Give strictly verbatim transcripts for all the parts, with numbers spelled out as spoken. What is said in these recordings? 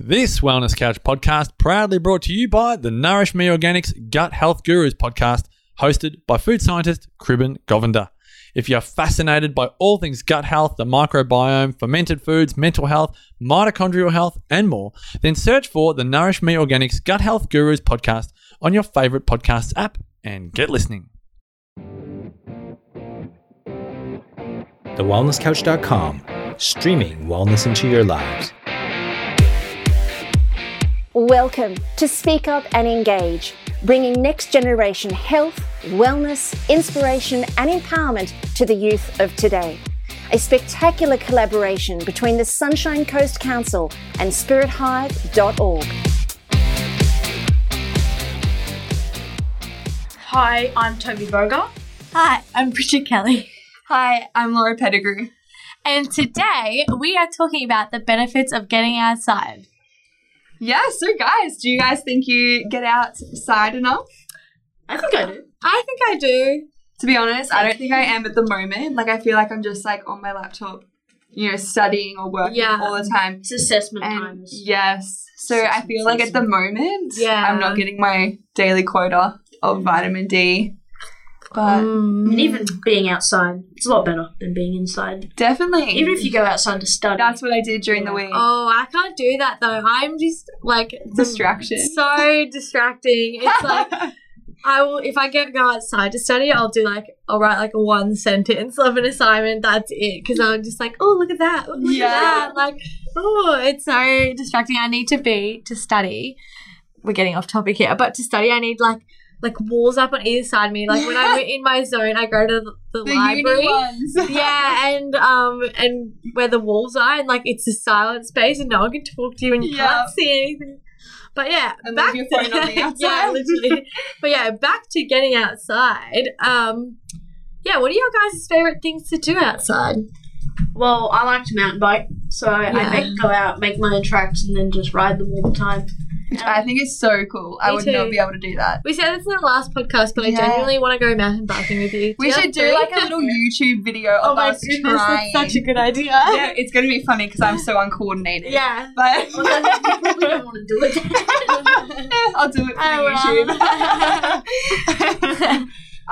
This Wellness Couch podcast proudly brought to you by the Nourish Me Organics Gut Health Gurus podcast, hosted by food scientist Kriben Govender. If you're fascinated by all things gut health, the microbiome, fermented foods, mental health, mitochondrial health, and more, then search for the Nourish Me Organics Gut Health Gurus podcast on your favorite podcast app and get listening. the wellness couch dot com, streaming wellness into your lives. Welcome to Speak Up and Engage, bringing next generation health, wellness, inspiration and empowerment to the youth of today. A spectacular collaboration between the Sunshine Coast Council and spirit hive dot org. Hi, I'm Toby Boger. Hi, I'm Bridget Kelly. Hi, I'm Laura Pettigrew. And today we are talking about the benefits of getting outside. Yeah, so guys, do you guys think you get outside enough? I think I do. I think I do. To be honest, I don't think I am at the moment. Like, I feel like I'm just, like, on my laptop, you know, studying or working yeah. all the time. It's assessment and times. Yes. So assessment I feel like at the moment, yeah. I'm not getting my daily quota of vitamin D. But um, and even being outside, it's a lot better than being inside. Definitely. Even if you go outside to study. That's what I did during yeah. the week. Oh, I can't do that though. I'm just like distraction. So distracting. It's like I will if I get go outside to study, I'll do like I'll write like a one sentence of an assignment. That's it, because I'm just like, oh, look at that, look yeah. at that. Like, oh, it's so distracting. I need to be to study. We're getting off topic here, but to study, I need like. Like walls up on either side of me. Like when I'm in my zone, I go to the, the, the library. Uni ones. yeah, and um, and where the walls are, and like it's a silent space, and no one can talk to you, and you yep. can't see anything. But yeah, and back your phone to, on the outside. yeah, literally. But yeah, back to getting outside. Um, yeah, what are your guys' favorite things to do outside? Well, I like to mountain bike, so yeah. I make, go out, make my own tracks, and then just ride them all the time. Um, I think it's so cool. I would too. Not be able to do that. We said this in the last podcast, but yeah. I genuinely want to go mountain biking with you. We yeah, should do three. like a little YouTube video of oh my us goodness, trying. That's such a good idea. Yeah, it's going to be funny because I'm so uncoordinated. Yeah. But well, I probably don't want to do it. I'll do it for YouTube.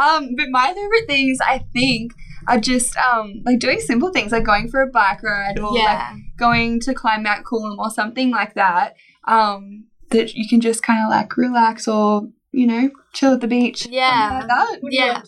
um, but my favourite things, I think, are just um, like doing simple things like going for a bike ride or yeah. like going to climb Mount Coolum or something like that. Um, that you can just kind of like relax or, you know, chill at the beach. Yeah. Like that. Yeah.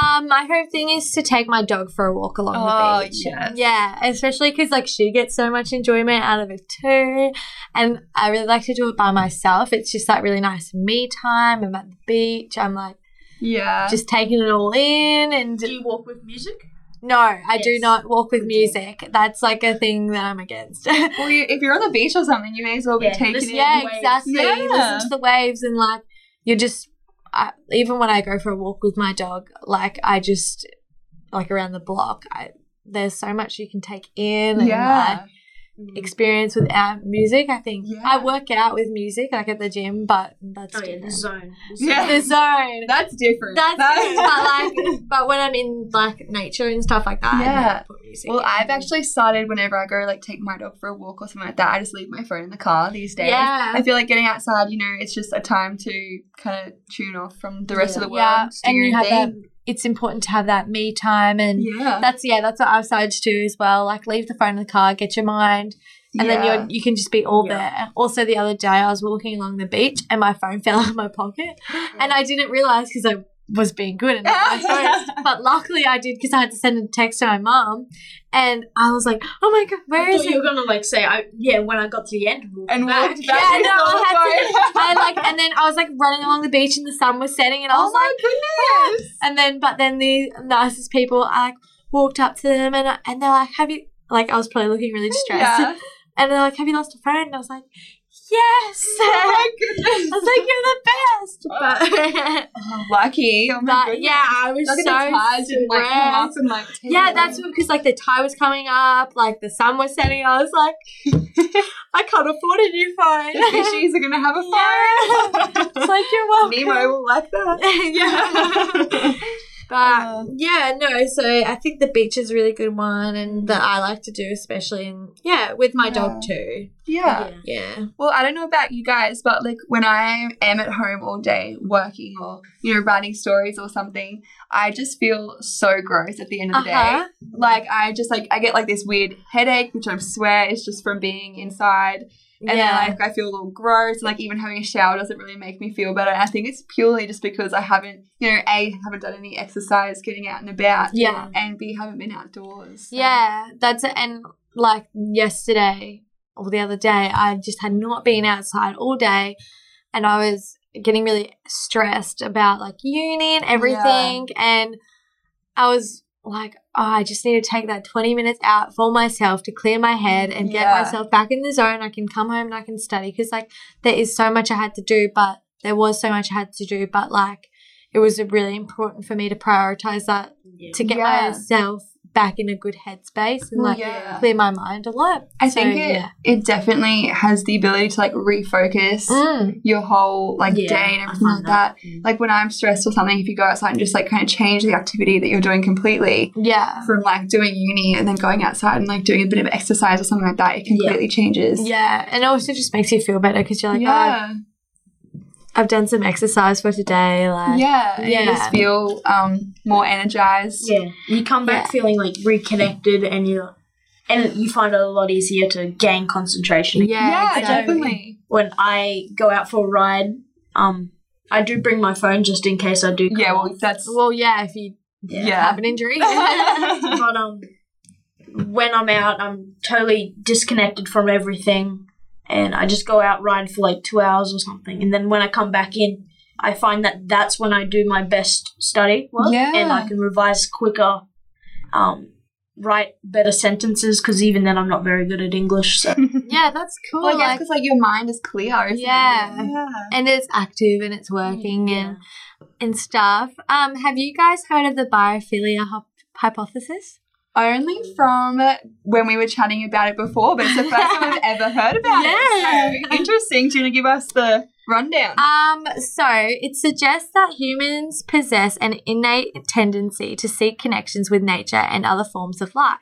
Um, my favorite thing is to take my dog for a walk along oh, the beach. Yes. Yeah, especially because, like, she gets so much enjoyment out of it too. And I really like to do it by myself. It's just, like, really nice me time. I'm at the beach. I'm, like, yeah, just taking it all in. And do you walk with music? No, I yes. do not walk with music. That's like a thing that I'm against. Well, you, if you're on the beach or something, you may as well be yeah, taking listen, it. Yeah, in exactly. Yeah. You listen to the waves and like you're just I, even when I go for a walk with my dog, like I just like around the block, I, there's so much you can take in and yeah. like experience without music. I think yeah. I work out with music like at the gym, but that's oh, yeah, the zone. The zone. Yeah, the zone. That's different. That's, that's different. But like, but when I'm in like nature and stuff like that, yeah. I put music. Well, in. I've actually started whenever I go like take my dog for a walk or something like that. I just leave my phone in the car these days. Yeah. I feel like getting outside. You know, it's just a time to kind of tune off from the rest yeah. of the world. Yeah, and you have that. It's important to have that me time and yeah. that's, yeah, that's what I've started to do as well. Like leave the phone in the car, get your mind, and yeah. then you you can just be all yeah. there. Also, the other day I was walking along the beach and my phone fell out of my pocket yeah. and I didn't realise because I was being good and I noticed. But luckily I did because I had to send a text to my mum and I was like, oh, my God, where I is it? You were going to, like, say, I, yeah, when I got to the end. We'll and back. Walked back. Yeah, no, I had to. I, like, and then I was, like, running along the beach and the sun was setting and I was oh like, oh, my goodness. And then, but then the nicest people, I, like, walked up to them and I, and they're like, have you, like, I was probably looking really distressed. Yeah. And they're like, have you lost a friend? And I was like, yes. Oh my goodness. I was like, you're the best. But oh, lucky. Oh my but, goodness. Yeah, I was Look so at the ties and, like, come up and, like, yeah, that's because like the tide was coming up, like the sun was setting. I was like, I can't afford a new phone. The fishies are gonna have a phone. Yeah. It's like you're welcome. Nemo will like that. yeah. But um, yeah, no, so I think the beach is a really good one, and that I like to do, especially in, yeah, with my yeah. dog too. Yeah. yeah. Yeah. Well, I don't know about you guys, but like when I am at home all day working or, you know, writing stories or something, I just feel so gross at the end of the uh-huh. day. Like I just like, I get like this weird headache, which I swear is just from being inside. And yeah. then, like, I feel a little gross. Like, even having a shower doesn't really make me feel better. I think it's purely just because I haven't, you know, A, haven't done any exercise, getting out and about. Yeah. And B, haven't been outdoors. So. Yeah. That's it. And, like, yesterday or the other day, I just had not been outside all day. And I was getting really stressed about, like, uni and everything. Yeah. And I was like, oh, I just need to take that twenty minutes out for myself to clear my head and get yeah. myself back in the zone. I can come home and I can study, because, like, there is so much I had to do, but there was so much I had to do, but, like, it was really important for me to prioritize that yeah. to get yeah. myself back in a good headspace and, like, yeah. clear my mind a lot. I so, think it, yeah. it definitely has the ability to, like, refocus mm. your whole, like, yeah, day and everything like that. that. Like, when I'm stressed or something, if you go outside and just, like, kind of change the activity that you're doing completely yeah. from, like, doing uni and then going outside and, like, doing a bit of exercise or something like that, it completely yeah. changes. Yeah, and it also just makes you feel better, because you're like, yeah. oh, I've done some exercise for today. Like, yeah, yeah. You just feel um, more energized. Yeah, you come back yeah. feeling, like, reconnected, and you and you find it a lot easier to gain concentration. Yeah, yeah, exactly. Definitely. When I go out for a ride, um, I do bring my phone just in case I do. Yeah, well, that's well, yeah, if you yeah, yeah. have an injury. But um, when I'm out, I'm totally disconnected from everything. And I just go out ride for like two hours or something. And then when I come back in, I find that that's when I do my best study work. Yeah. And I can revise quicker, um, write better sentences, because even then I'm not very good at English. So. Yeah, that's cool. Well, yeah, because like, like your mind is clear. Isn't yeah. it? Yeah. And it's active and it's working yeah. and and stuff. Um, have you guys heard of the biophilia hop- hypothesis? Only from when we were chatting about it before, but it's the first time I've ever heard about yeah. it. So interesting. Do you want to give us the rundown? Um, so it suggests that humans possess an innate tendency to seek connections with nature and other forms of life.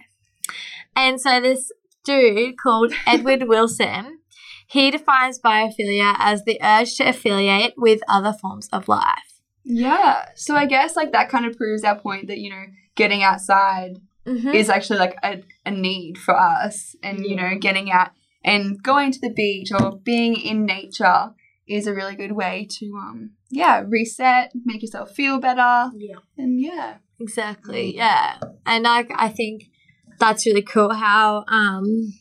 And so this dude called Edward Wilson, he defines biophilia as the urge to affiliate with other forms of life. Yeah. So I guess, like, that kind of proves our point that, you know, getting outside – Mm-hmm. is actually like a, a need for us, and, you know, getting out and going to the beach or being in nature is a really good way to, um, yeah, reset, make yourself feel better. Yeah. And, yeah. Exactly, yeah. And I, I think that's really cool how, um,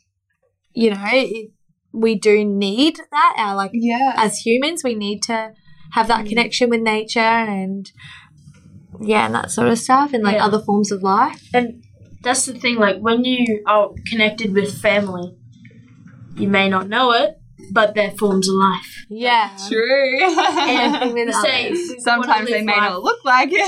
you know, it, we do need that. Our, like, yeah. as humans, we need to have that connection with nature and, yeah, and that sort of stuff, and, like, yeah. other forms of life. And that's the thing, like, when you are connected with family, you may not know it, but they're forms of life. Yeah. True. And with say, sometimes they may life. Not look like it.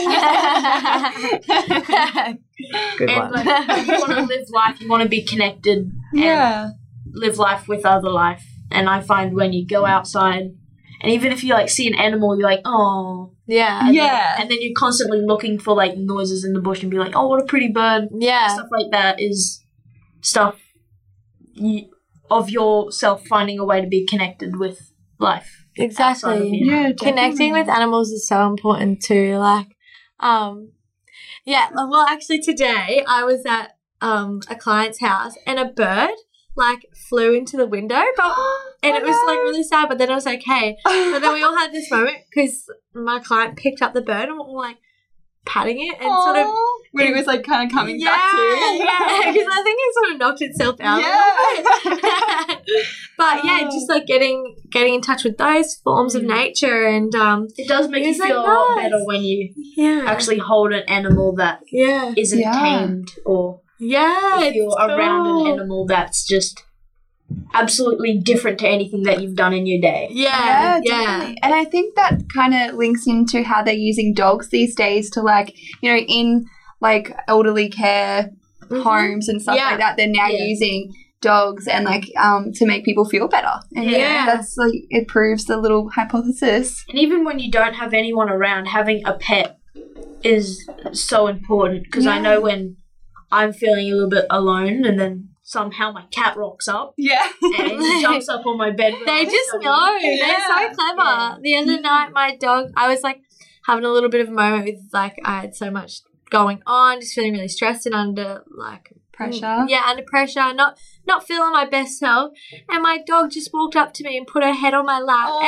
Good and, one. Like, you want to live life, you want to be connected yeah. and live life with other life. And I find when you go outside, and even if you, like, see an animal, you're like, oh. Yeah. And yeah. Then, and then you're constantly looking for, like, noises in the bush and be like, oh, what a pretty bird. Yeah. Stuff like that is stuff you, of yourself finding a way to be connected with life. Exactly. Yeah. Connecting with animals is so important too. Like, um, yeah, well, actually today I was at um, a client's house, and a bird, like, flew into the window, but and it was, like, really sad, but then I was okay. But then we all had this moment because my client picked up the bird and we were, like, patting it and Aww. Sort of when it was, like, kind of coming yeah, back to yeah because I think it sort of knocked itself out yeah. a little bit. But yeah, just, like, getting getting in touch with those forms of nature, and um it does make you feel, like, a lot nice. Better when you yeah. actually hold an animal that yeah. isn't yeah. tamed, or yeah, if you're around cool. an animal that's just absolutely different to anything that you've done in your day. Yeah, yeah. yeah. And I think that kind of links into how they're using dogs these days to, like, you know, in, like, elderly care mm-hmm. homes and stuff yeah. like that. They're now yeah. using dogs and, like, um to make people feel better. And yeah. yeah, that's, like, it proves the little hypothesis. And even when you don't have anyone around, having a pet is so important because yeah. I know when I'm feeling a little bit alone and then somehow my cat rocks up. Yeah. And jumps up on my bed. They just stomach. know. Yeah. They're so clever. Yeah. The other night my dog, I was like having a little bit of a moment with like I had so much going on, just feeling really stressed and under like pressure. Yeah, under pressure, not not feeling my best self. And my dog just walked up to me and put her head on my lap oh.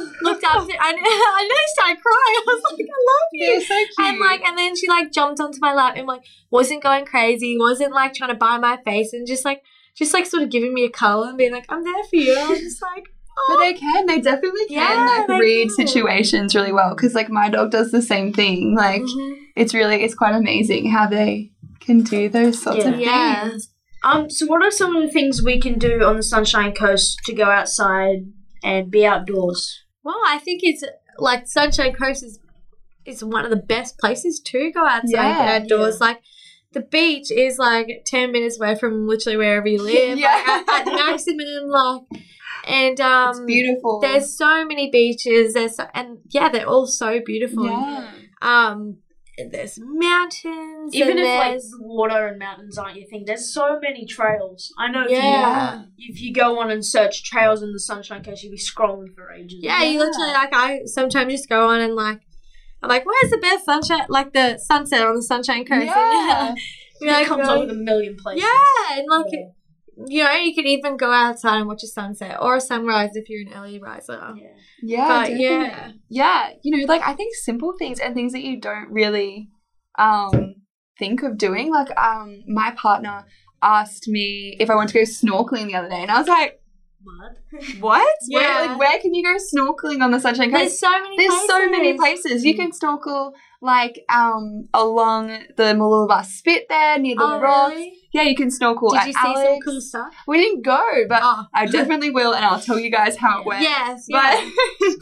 and like looked up to, and I nearly started crying. I was like, I love you. You're so cute. And like and then she like jumped onto my lap and like wasn't going crazy, wasn't like trying to bite my face and just like just like sort of giving me a cuddle and being like, I'm there for you. And I was just like, but they can, they definitely can, yeah, like, read can. situations really well because, like, my dog does the same thing. Like, mm-hmm. it's really, it's quite amazing how they can do those sorts yeah. of yeah. things. Um, so what are some of the things we can do on the Sunshine Coast to go outside and be outdoors? Well, I think it's, like, Sunshine Coast is, is one of the best places to go outside yeah, and get outdoors. Yeah. Like, the beach is, like, ten minutes away from literally wherever you live. Yeah. Like, at, at maximum, like... And um, it's beautiful. There's so many beaches. There's so, and yeah, they're all so beautiful. Yeah. Um, there's mountains. Even and if there's... like water and mountains aren't your thing, there's so many trails. I know. Yeah. If you, if you go on and search trails in the Sunshine Coast, you'll be scrolling for ages. Yeah, yeah. You literally like I sometimes just go on and like I'm like, where's the best sunshine? Like the sunset on the Sunshine Coast. Yeah. It like, comes over a million places. Yeah, and like. Yeah. It, you know, you can even go outside and watch a sunset or a sunrise if you're an early riser. Yeah, yeah, but, yeah, yeah. You know, like I think simple things and things that you don't really um, think of doing. Like, um, my partner asked me if I wanted to go snorkeling the other day, and I was like, "What? What? Yeah. Where, like, where can you go snorkeling on the Sunshine Coast? There's so many. There's places. so many places you can snorkel." Like um along the Malooba Spit there near the oh, rocks. Really? Yeah, you can snorkel. Did at you see Alex. some cool stuff? We didn't go, but oh. I definitely will, and I'll tell you guys how it went. Yes, but yeah.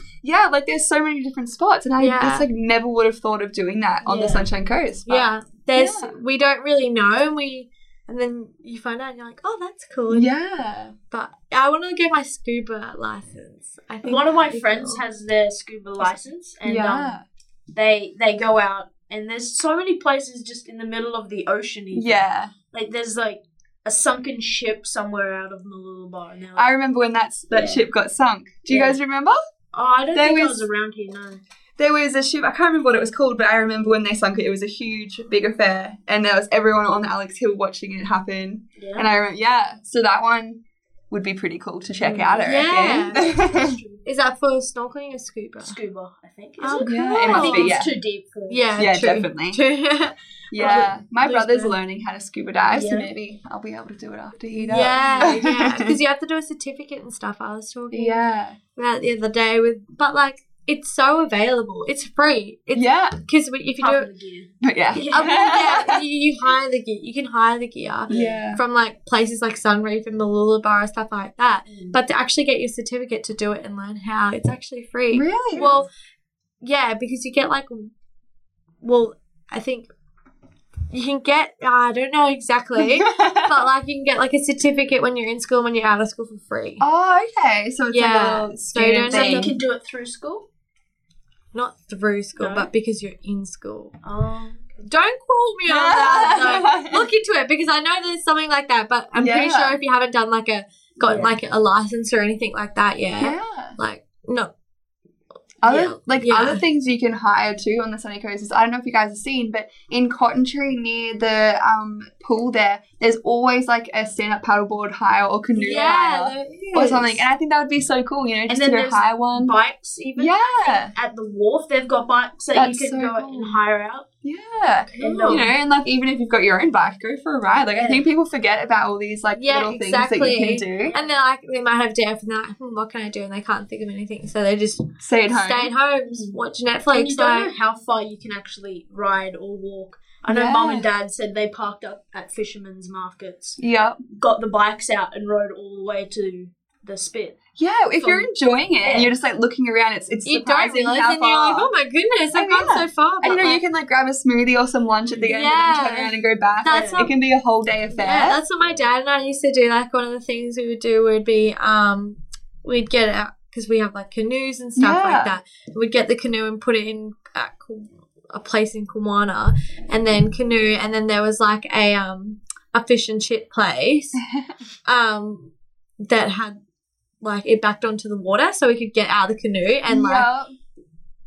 yeah, like there's so many different spots, and I yeah. just like never would have thought of doing that on yeah. the Sunshine Coast. But, yeah, there's yeah. we don't really know, and we and then you find out, and you're like, oh, that's cool. Yeah, but I want to get my scuba license. I think one of my friends cool. has their scuba license, and yeah. um, They they go out and there's so many places just in the middle of the ocean. Even. Yeah. Like there's like a sunken ship somewhere out of Maloola Bar. Like, I remember when that's, that yeah. ship got sunk. Do you yeah. guys remember? Oh, I don't there think was, I was around here, no. There was a ship, I can't remember what it was called, but I remember when they sunk it. It was a huge, big affair and there was everyone on Alex Hill watching it happen. Yeah. And I remember, yeah, so that one would be pretty cool to check out, I yeah. reckon. Is that for snorkeling or scuba? Scuba, I think. Is oh, it? Yeah. Cool. It must I think be, it's yeah. too deep for it. Yeah, yeah, true. definitely. True. yeah. My There's brother's good. learning how to scuba dive, yeah. so maybe I'll be able to do it after he does. Yeah, yeah. Because you have to do a certificate and stuff. I was talking yeah. about the other day with, but like, it's so available. It's free. It's, yeah. Because if you Half do it, yeah. yeah. I mean, yeah you, you hire the gear. You can hire the gear yeah. from like places like Sunreef and Maloola Bar and stuff like that. Mm. But to actually get your certificate to do it and learn how, it's actually free. Really? Well, yeah, because you get like, well, I think you can get, uh, I don't know exactly, but like you can get like a certificate when you're in school and when you're out of school for free. Oh, okay. So it's yeah. like a student so thing. So you can do it through school? Not through school, no. but because you're in school. Oh. Don't quote me on that. So look into it because I know there's something like that, but I'm yeah. pretty sure if you haven't done like a got yeah. like a license or anything like that yet, yeah. like no. Other yeah. like yeah. other things you can hire too on the Sunny Coast is I don't know if you guys have seen, but in Cotton Tree near the um pool there, there's always like a stand up paddleboard hire or canoe yeah, hire or something, and I think that would be so cool. You know, just and then to go hire one. Bikes even yeah at the wharf they've got bikes that That's you can so go cool. and hire out. Yeah, cool. You know, and like even if you've got your own bike, go for a ride. Like yeah. I think people forget about all these like yeah, little exactly. things that you can do, and they're like they might have day off and they're like, hmm, what can I do? And they can't think of anything, so they just stay at home, stay at home, just watch Netflix. And you so. don't know how far you can actually ride or walk. I know yeah. Mum and Dad said they parked up at Fisherman's Markets. Yeah, got the bikes out and rode all the way to the spit. Yeah, if so, you're enjoying it yeah. and you're just like looking around, it's it's you surprising don't how far. You're like, oh my goodness, I've gone yeah. so far. And you know, like, you can like grab a smoothie or some lunch at the end yeah. and then turn around and go back. That's like, what, it can be a whole day affair. Yeah, that's what my dad and I used to do. Like one of the things we would do would be um we'd get out because we have like canoes and stuff yeah. like that. We'd get the canoe and put it in at a place in Kiwana, and then canoe, and then there was like a um a fish and chip place um that had like it backed onto the water, so we could get out of the canoe and like yep.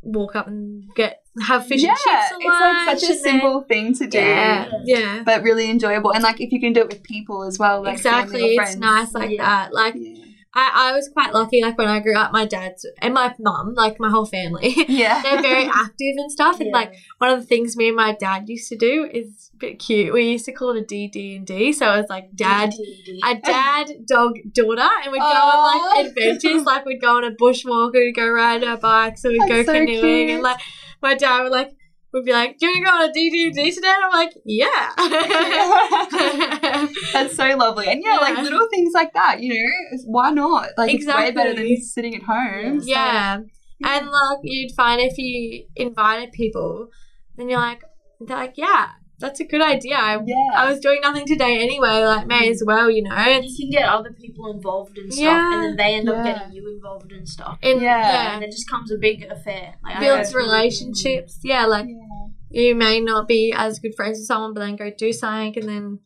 walk up and get have fish yeah, and chips. Yeah, it's like such a simple then, thing to do. Yeah, yeah, but really enjoyable. And like if you can do it with people as well, like exactly, family or friends. It's nice like yeah. that. Like. Yeah. I, I was quite lucky, like, when I grew up, my dad and my mum, like, my whole family, yeah. they're very active and stuff. And, yeah. like, one of the things me and my dad used to do is a bit cute. We used to call it a D D and D. So it was, like, dad, D D. a dad, dog, daughter. And we'd go Aww. on, like, adventures. Like, we'd go on a bushwalk, we'd go ride our bikes, or we'd That's go so canoeing. Cute. And, like, my dad would, like, would be like, do you want to go on a D D and D today? And I'm like, yeah. That's so lovely. And, yeah, yeah, like little things like that, you know, why not? Like exactly. It's way better than sitting at home. Yeah. So, yeah. And, like, you'd find if you invited people, then you're like, they're like, yeah, that's a good idea. I, yeah. I was doing nothing today anyway, like may as well, you know. And you can get other people involved and stuff, yeah. and then they end yeah. up getting you involved and stuff. And, yeah. yeah, and it just comes a big affair. Like, builds relationships. Yeah, like yeah. you may not be as good friends with someone, but then go do something, and then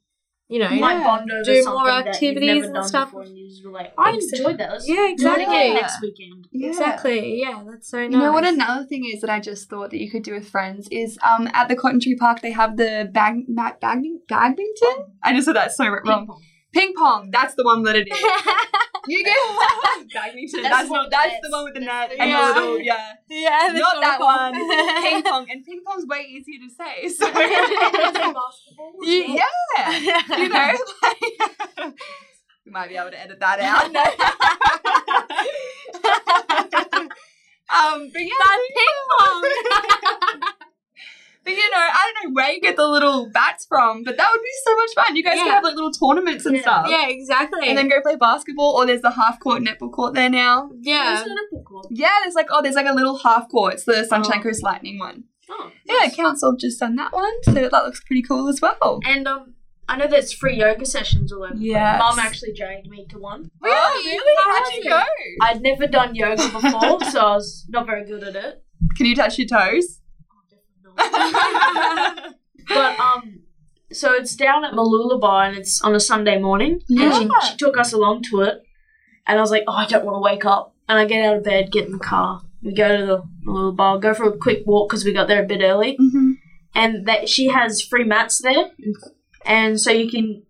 you know, you might bond over do more activities and stuff. And you just like, I enjoyed that. Let's yeah, exactly. Do it again next weekend. Yeah. Exactly. Yeah, that's so nice. You know what? Another thing is that I just thought that you could do with friends is um at the Cotton Tree Park they have the bag bag badminton. Oh. I just said that so wrong. Ping pong. Ping pong. That's the one that it is. You get badminton. That's, that's not. That's the one with the net yeah. and the little yeah. Yeah, the not that one. one. Ping pong, and ping pong's way easier to say. So yeah, yeah. you know, like, we might be able to edit that out. um, but yeah, that's ping pong. But, you know, I don't know where you get the little bats from, but that would be so much fun. You guys yeah. can have, like, little tournaments and yeah. stuff. Yeah, exactly. And then go play basketball, or there's the half-court netball court there now. Yeah. There's a netball court. Yeah, there's, like, oh, there's, like, a little half-court. It's the Sunshine oh. Coast Lightning one. Oh. Yeah, nice. Council have just done that one, so that looks pretty cool as well. And um, I know there's free yoga sessions all over. Yeah. Mum actually dragged me to one. Really? Oh, really? How'd you go? I'd never done yoga before, so I was not very good at it. Can you touch your toes? But um so it's down at Lula Bar, and it's on a Sunday morning yeah. and she, she took us along to it, and I was like, oh, I don't want to wake up, and I get out of bed, get in the car, we go to the Lula Bar, go for a quick walk because we got there a bit early mm-hmm. and that she has free mats there, and so you can,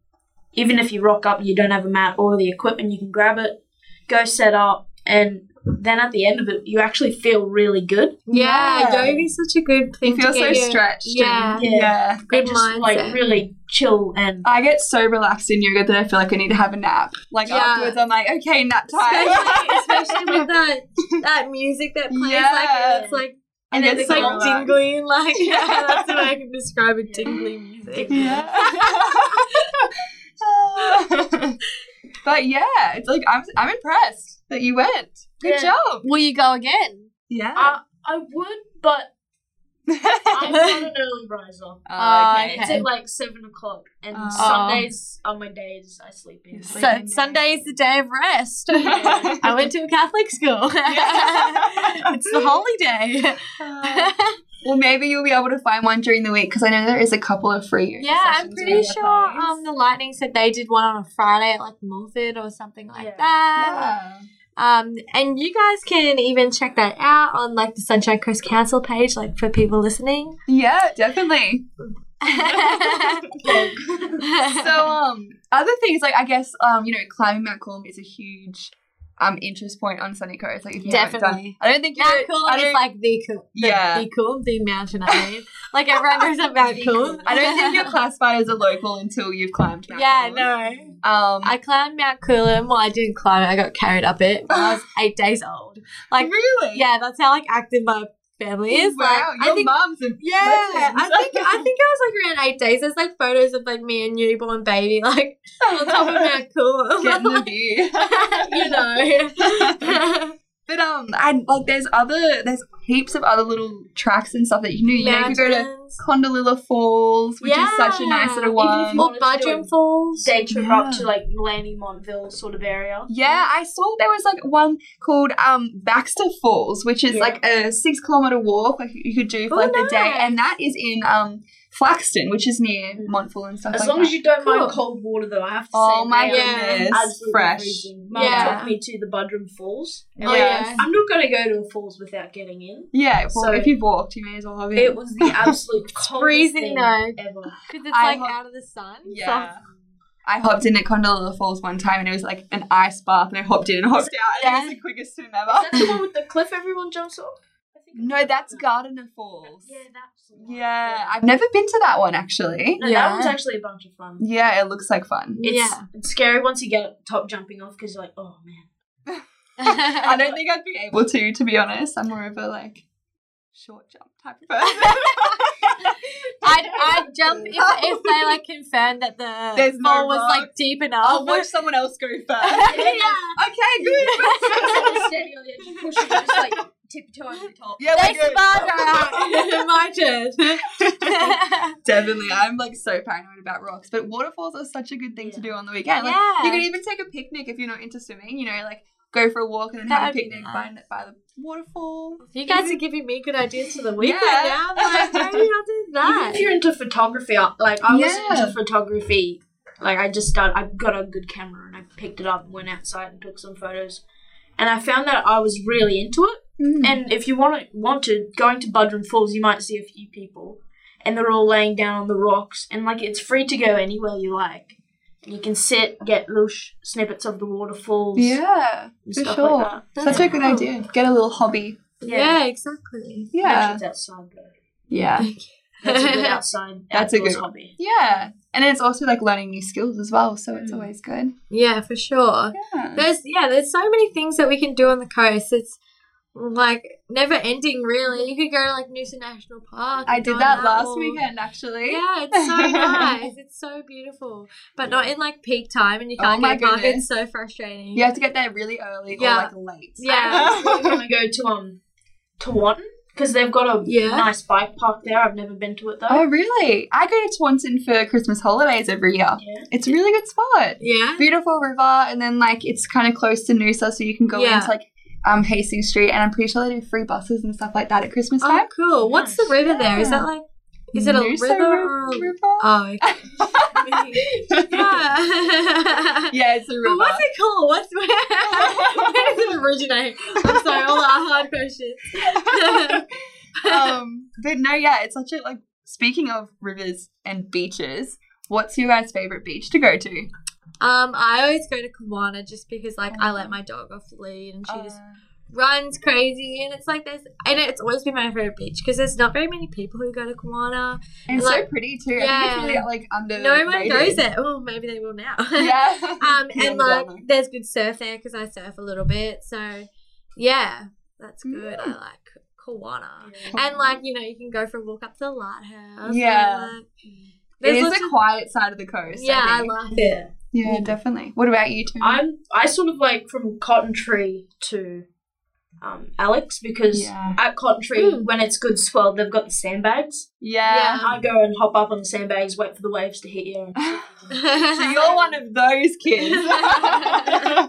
even if you rock up and you don't have a mat or the equipment, you can grab it, go set up, and then at the end of it, you actually feel really good. Yeah, yeah. Yoga is such a good thing. You feel to get so you. stretched. Yeah, and, yeah. yeah. Good just mindset. Like really chill, and I get so relaxed in yoga that I feel like I need to have a nap. Like yeah. afterwards, I'm like, okay, nap time. Especially, especially with that that music that plays, yeah. like and it's like, and then it's so like tingly, like yeah. yeah, that's the way I can describe it. Tingly music. Yeah. But yeah, it's like I'm I'm impressed that you went. Good yeah. job. Will you go again? Yeah. Uh, I would, but I'm not an early riser. Oh, uh, okay. It's at like seven o'clock, and oh. Sundays are my days I sleep in. So like, Sunday is the day of rest. Yeah. I went to a Catholic school. Yeah. It's the holy day. Uh, well, maybe you'll be able to find one during the week, because I know there is a couple of free yoga yeah, sessions. Yeah, I'm pretty sure um, the Lightning said they did one on a Friday at like Mulford or something like yeah. that. Yeah. Um, and you guys can even check that out on, like, the Sunshine Coast Council page, like, for people listening. Yeah, definitely. So, um, other things, like, I guess, um, you know, climbing Mount Coolum is a huge um interest point on Sunny Coast. Like, if you definitely. Done, I don't think you Mount Coolum is, like, the cool. The, yeah. The cool, the mountain, I mean. Like, everyone knows about Mount Coolum. I don't think you're classified as a local until you've climbed Mount yeah, Coolum. Yeah, no. Um, I climbed Mount Coolum. Well, I didn't climb it. I got carried up it when I was eight days old. Like, really? Yeah, that's how like active my family is. Wow, like, your I think, mum's and yeah. I think I think I was like around eight days. There's like photos of like me and newborn baby like on top of Mount Coolum, getting the view. You know. But um, I like there's other there's heaps of other little tracks and stuff that you can do. You Mountains. know, you could go to Kondalilla Falls, which yeah. is such a nice little one. Or Budden Falls. They trip yeah. up to like Lanny Montville sort of area. Yeah, I saw there was like one called um Baxter Falls, which is yeah. like a six kilometer walk like you could do for oh, like nice. the day, and that is in um Flaxton, which is near Montville and stuff as like that. As long as you don't cool. mind cold water, though, I have to oh, say. Oh, my goodness. As fresh. Mum yeah. took me to the Buderim Falls. Oh, yeah. yeah. I'm not going to go to a falls without getting in. Yeah, well, so if you've walked, you may as well have it. It was the absolute coldest thing no. ever. Because it's, I like, ho- out of the sun. Yeah. So- I hopped in at Kondalilla Falls one time, and it was, like, an ice bath, and I hopped in and hopped out, and yeah. it was the quickest swim ever. Is that the one with the cliff everyone jumps off? No, that's Garden of Falls. Yeah, that's one. Yeah, I've never been to that one, actually. No, yeah. that one's actually a bunch of fun. Yeah, it looks like fun. It's, yeah. it's scary once you get top jumping off because you're like, oh, man. I don't think I'd be able to, to be honest. I'm more of a, like, short jump type of person. I'd, I'd jump if, if they, like, confirmed that the There's fall no was, like, deep enough. I'll watch someone else go first. yeah. yeah. Okay, good. Steady on the edge and push it just, like, tiptoe over the top. Yeah, like my turn. Definitely. I'm like so paranoid about rocks, but waterfalls are such a good thing yeah. to do on the weekend. Like, yeah. you could even take a picnic if you're not into swimming, you know, like go for a walk and then that have a picnic by, by the waterfall. You guys even, are giving me good ideas for the weekend yeah. now. Like, how do you do that? Even if you're into photography, like I was yeah. into photography. Like I just started, I got a good camera and I picked it up and went outside and took some photos. And I found that I was really into it. Mm. And if you want to, want to, going to Budden Falls, you might see a few people. And they're all laying down on the rocks. And, like, it's free to go anywhere you like. You can sit, get little sh- snippets of the waterfalls. Yeah, and for stuff sure. like that. That's such yeah. a good idea. Get a little hobby. Yeah, yeah exactly. Yeah. It's outside, though. Yeah. That's a good outside That's a good hobby. Yeah. And it's also like learning new skills as well, so it's mm. always good. Yeah, for sure. Yeah. There's yeah, there's so many things that we can do on the coast. It's like never ending, really. You could go to like Noosa National Park. I did that last or... weekend, actually. Yeah, it's so nice. It's so beautiful, but not in like peak time, and you can't oh my get goodness. Park. It's so frustrating. You have to get there really early yeah. or like late. Yeah, I'm gonna go to um Tewantin. Because they've got a yeah. nice bike park there. I've never been to it, though. Oh, really? I go to Tewantin for Christmas holidays every year. Yeah. It's a really good spot. Yeah. Beautiful river, and then, like, it's kind of close to Noosa, so you can go yeah. into, like, um, Hastings Street, and I'm pretty sure they do free buses and stuff like that at Christmas time. Oh, cool. Nice. What's the river yeah. there? Is that, like, is it a Noosa river? Or... river? Oh, okay. yeah. yeah, it's a river. But what's it called? What's where? Where does it originate? I'm sorry, all our hard questions. um, but no, yeah, it's such a like. Speaking of rivers and beaches, what's your guys' favorite beach to go to? Um, I always go to Kawana just because like oh. I let my dog off the lead and she uh. just runs crazy, and it's like there's and it's always been my favorite beach because there's not very many people who go to Kiwana. And it's like, so pretty too. Yeah, I think it's really like under. No one goes there. Oh, maybe they will now. Yeah. um, and like there's good surf there because I surf a little bit. So, yeah, that's good. Mm. I like Kiwana, yeah. and like you know you can go for a walk up to the lighthouse. Yeah. Like, it is the of, quiet side of the coast. Yeah, I, I like it. it. Yeah, yeah, definitely. What about you two? I'm I sort of like from Cotton Tree to. Um, Alex, because yeah. at Cotton Tree, mm. when it's good swell, they've got the sandbags. Yeah. yeah. I go and hop up on the sandbags, wait for the waves to hit you. So you're one of those kids. And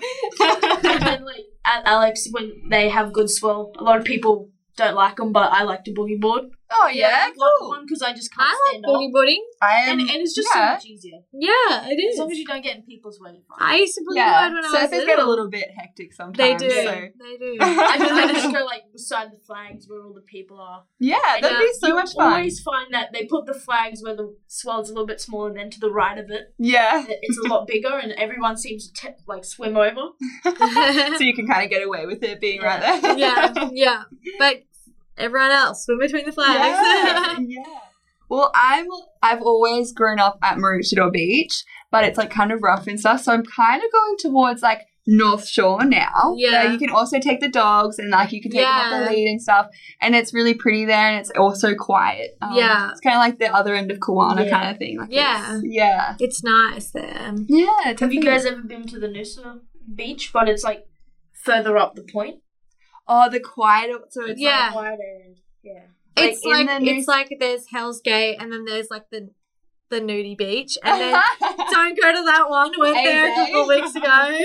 then, like, at Alex, when they have good swell, a lot of people don't like them, but I like to boogie board. Oh, yeah, yeah cool. Because I just can't I stand like boogie boarding. I am, and, and it's just yeah. so much easier. Yeah, it is. As long as you don't get in people's way. I used to boogie yeah. board when so I was little. Surfers get a little bit hectic sometimes. They do. So. They do. I just, I just go, like, beside the flags where all the people are. Yeah, and that'd uh, be so you much fun. I always find that they put the flags where the swell's a little bit smaller than to the right of it. Yeah. It's a lot bigger, and everyone seems to, te- like, swim over. So you can kind of get away with it being yeah. right there. Yeah, yeah. But... everyone else, swim between the flags. Yeah, yeah. Well, I'm, I've always grown up at Maroochydore Beach, but it's, like, kind of rough and stuff, so I'm kind of going towards, like, North Shore now. Yeah. So you can also take the dogs and, like, you can take yeah. them up the lead and stuff, and it's really pretty there, and it's also quiet. Um, yeah. It's kind of like the other end of Kiwana yeah. kind of thing. Like yeah. It's, yeah. It's nice there. Yeah. Definitely. Have you guys ever been to the Noosa Beach, but it's, like, further up the point? Oh, the quiet. So it's yeah. like quiet and yeah. Like it's like Noosa- it's like there's Hell's Gate and then there's like the the nudie beach and then don't go to that one. Went hey, there a couple hey. weeks ago.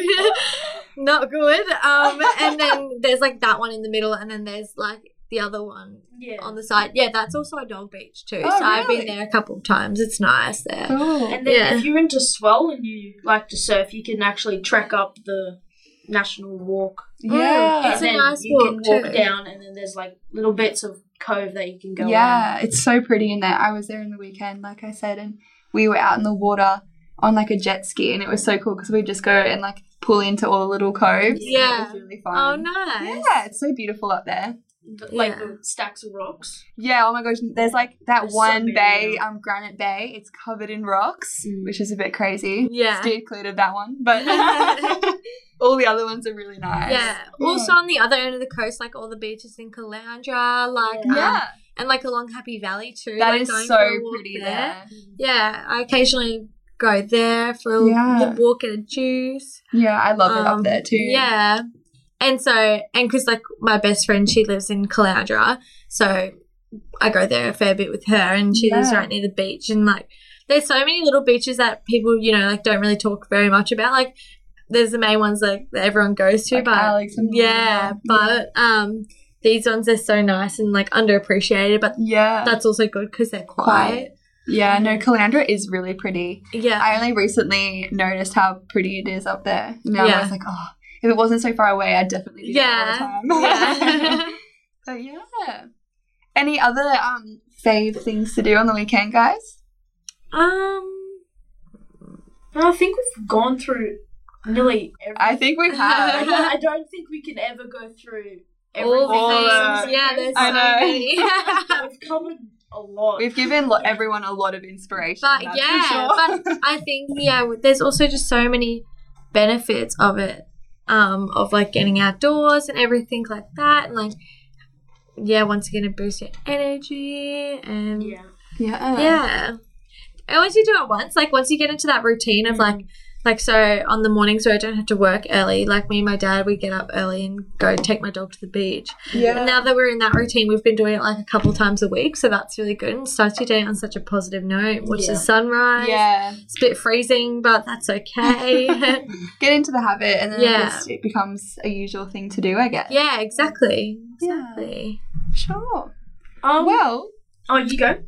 Not good. Um, and then there's like that one in the middle and then there's like the other one yeah. on the side. Yeah, that's also a dog beach too. Oh, so really? I've been there a couple of times. It's nice there. Cool. And then yeah. if you're into swell and you like to surf, you can actually trek up the National Walk. Yeah. And it's a nice you walk. You can walk too. down and then there's like little bits of cove that you can go yeah on. It's so pretty in there. I was there in the weekend, like I said, and we were out in the water on like a jet ski and it was so cool because we just go and like pull into all the little coves. Yeah, it was really fun. Oh nice. Yeah, it's so beautiful up there. Like yeah. the stacks of rocks. Yeah, oh my gosh, there's like that there's one so bay um Granite Bay, it's covered in rocks, mm. which is a bit crazy. Yeah, steer clear of that one, but all the other ones are really nice. Yeah. yeah. Also on the other end of the coast, like all the beaches in Calandra, like yeah, um, and like along Happy Valley too. That like is so pretty there. there. Yeah, I occasionally go there for a yeah. walk and a juice. Yeah, I love um, it up there too. Yeah, and so and because like my best friend, she lives in Calandra, so I go there a fair bit with her, and she yeah. lives right near the beach. And like, there's so many little beaches that people you know like don't really talk very much about, like. There's the main ones like that everyone goes to, like but Alex and yeah, but um, these ones are so nice and like underappreciated. But yeah, that's also good because they're quiet. Yeah, no, Calandra is really pretty. Yeah, I only recently noticed how pretty it is up there. Now yeah. I was like, oh, if it wasn't so far away, I'd definitely do yeah. that all the time. Yeah. But yeah, any other um fave things to do on the weekend, guys? Um, I think we've gone through. Nearly everything. I think we have. I don't think we can ever go through everything. All the, yeah, there's I so know. many. Yeah. We've covered a lot. We've given lo- everyone a lot of inspiration. But that's yeah, for sure. But I think yeah, there's also just so many benefits of it, um, of like getting outdoors and everything like that, and like yeah, once again, it boosts your energy and yeah, yeah, yeah. And once you do it once, like once you get into that routine of like. Like, so on the mornings where I don't have to work early, like me and my dad, we get up early and go take my dog to the beach. Yeah. And now that we're in that routine, we've been doing it like a couple times a week, so that's really good. And starts your day on such a positive note, watch yeah. the sunrise. Yeah. It's a bit freezing, but that's okay. Get into the habit and then yeah. it, just, it becomes a usual thing to do, I guess. Yeah, exactly. Exactly. Yeah. Sure. Um, well. Oh, you go.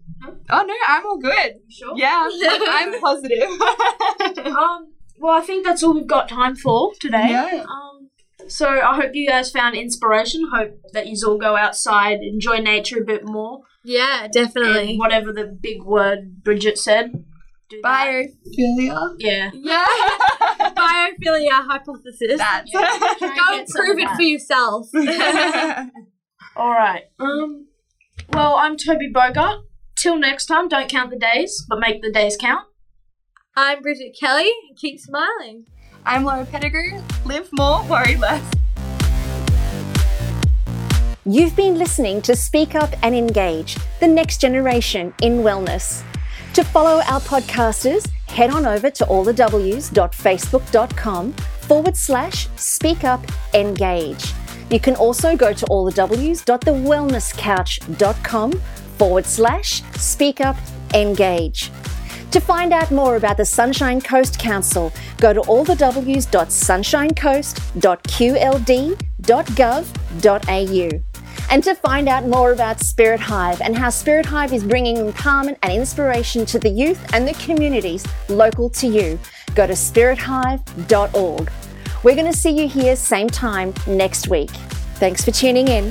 Oh, no, I'm all good. Sure? Yeah, I'm positive. um. Well, I think that's all we've got time for today. Yeah. Um, so I hope you guys found inspiration. Hope that you all go outside, enjoy nature a bit more. Yeah, definitely. And whatever the big word Bridget said. Do biophilia. That. Yeah. Yeah. Biophilia hypothesis. That's yeah. Go and prove it for yourself. All right. Um. Well, I'm Toby Bogart. Till next time, don't count the days, but make the days count. I'm Bridget Kelly. Keep smiling. I'm Laura Pettigrew. Live more, worry less. You've been listening to Speak Up and Engage, the next generation in wellness. To follow our podcasters, head on over to allthews.facebook.com forward slash Speak Up Engage. You can also go to allthews.the wellness couch dot com forward slash Speak Up Engage. To find out more about the Sunshine Coast Council, go to all the w s dot sunshine coast dot q l d dot gov dot a u. And to find out more about SpiritHive and how SpiritHive is bringing empowerment and inspiration to the youth and the communities local to you, go to spirit hive dot org. We're going to see you here same time next week. Thanks for tuning in.